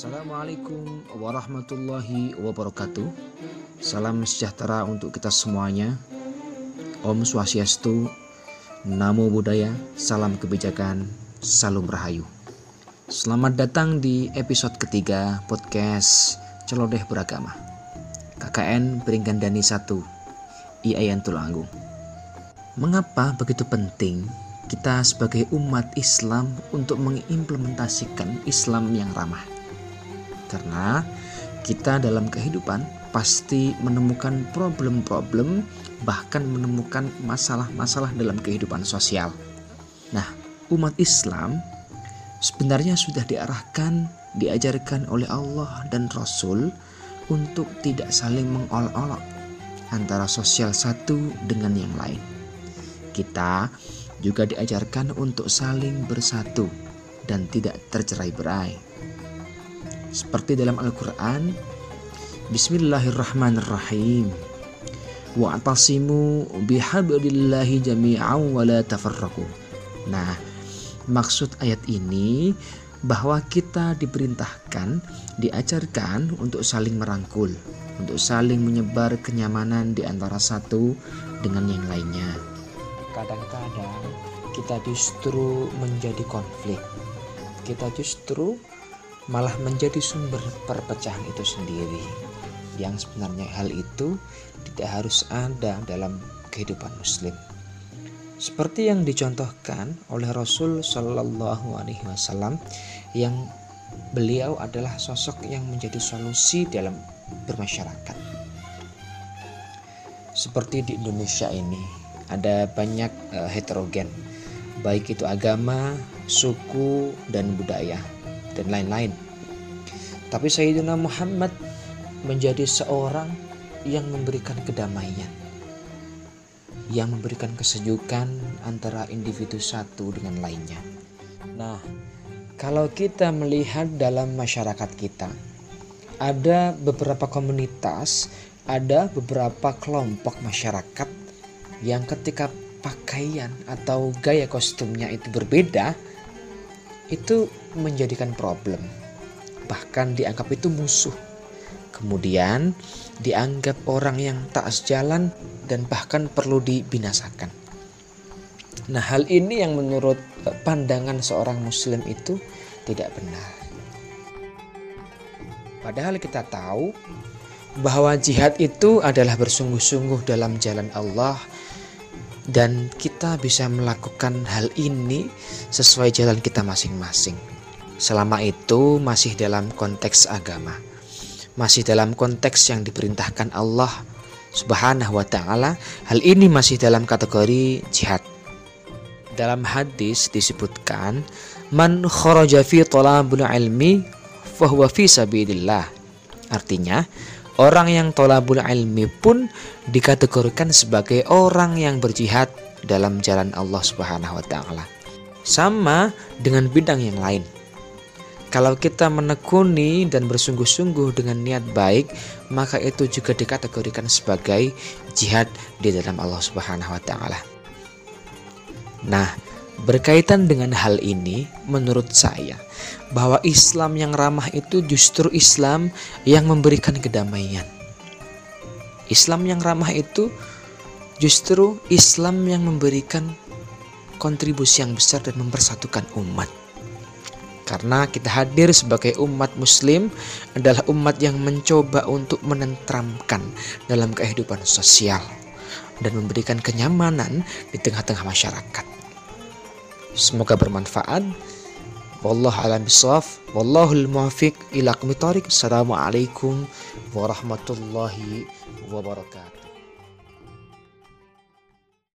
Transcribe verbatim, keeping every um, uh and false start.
Assalamualaikum warahmatullahi wabarakatuh. Salam sejahtera untuk kita semuanya. Om Swastiastu, Namo Buddhaya, salam kebijakan, salam rahayu. Selamat datang di episode ketiga podcast Celodeh Beragama K K N Pringgandani satu I A I N Yantul Anggu. Mengapa begitu penting kita sebagai umat Islam untuk mengimplementasikan Islam yang ramah? Karena kita dalam kehidupan pasti menemukan problem-problem, bahkan menemukan masalah-masalah dalam kehidupan sosial. Nah, umat Islam sebenarnya sudah diarahkan, diajarkan oleh Allah dan Rasul untuk tidak saling mengolok-olok antara sosial satu dengan yang lain. Kita juga diajarkan untuk saling bersatu dan tidak tercerai berai. Seperti dalam Al-Quran, Bismillahirrahmanirrahim, Wa'tasimu bihablillahi jami'an wa la tafarraqu. Nah, maksud ayat ini bahwa kita diperintahkan, diajarkan untuk saling merangkul, untuk saling menyebar kenyamanan di antara satu dengan yang lainnya. Kadang-kadang kita justru menjadi konflik, kita justru malah menjadi sumber perpecahan itu sendiri, yang sebenarnya hal itu tidak harus ada dalam kehidupan muslim. Seperti yang dicontohkan oleh Rasul sallallahu alaihi wasallam, yang beliau adalah sosok yang menjadi solusi dalam bermasyarakat. Seperti di Indonesia ini ada banyak uh, heterogen, baik itu agama, suku, dan budaya, dan lain-lain. Tapi Sayyidina Muhammad menjadi seorang yang memberikan kedamaian, yang memberikan kesejukan antara individu satu dengan lainnya. Nah, kalau kita melihat dalam masyarakat kita, ada beberapa komunitas, ada beberapa kelompok masyarakat yang ketika pakaian atau gaya kostumnya itu berbeda, itu menjadikan problem, bahkan dianggap itu musuh, kemudian dianggap orang yang tak sejalan dan bahkan perlu dibinasakan. Nah, hal ini yang menurut pandangan seorang muslim itu tidak benar. Padahal kita tahu bahwa jihad itu adalah bersungguh-sungguh dalam jalan Allah, dan kita bisa melakukan hal ini sesuai jalan kita masing-masing. Selama itu masih dalam konteks agama, masih dalam konteks yang diperintahkan Allah Subhanahu wa taala, hal ini masih dalam kategori jihad. Dalam hadis disebutkan, Man kharaja fi tholabul ilmi fa huwa fi sabilillah. Artinya, orang yang tholabul ilmi pun dikategorikan sebagai orang yang berjihad dalam jalan Allah Subhanahu wa taala. Sama dengan bidang yang lain. Kalau kita menekuni dan bersungguh-sungguh dengan niat baik, maka itu juga dikategorikan sebagai jihad di dalam Allah Subhanahu wa taala. Nah, berkaitan dengan hal ini, menurut saya bahwa Islam yang ramah itu justru Islam yang memberikan kedamaian. Islam yang ramah itu justru Islam yang memberikan kontribusi yang besar dan mempersatukan umat. Karena kita hadir sebagai umat muslim adalah umat yang mencoba untuk menentramkan dalam kehidupan sosial dan memberikan kenyamanan di tengah-tengah masyarakat. Semoga bermanfaat. Wallahu a'lam bishawab, wallahul muwafiq ila aqwamit thariq. Assalamualaikum warahmatullahi wabarakatuh.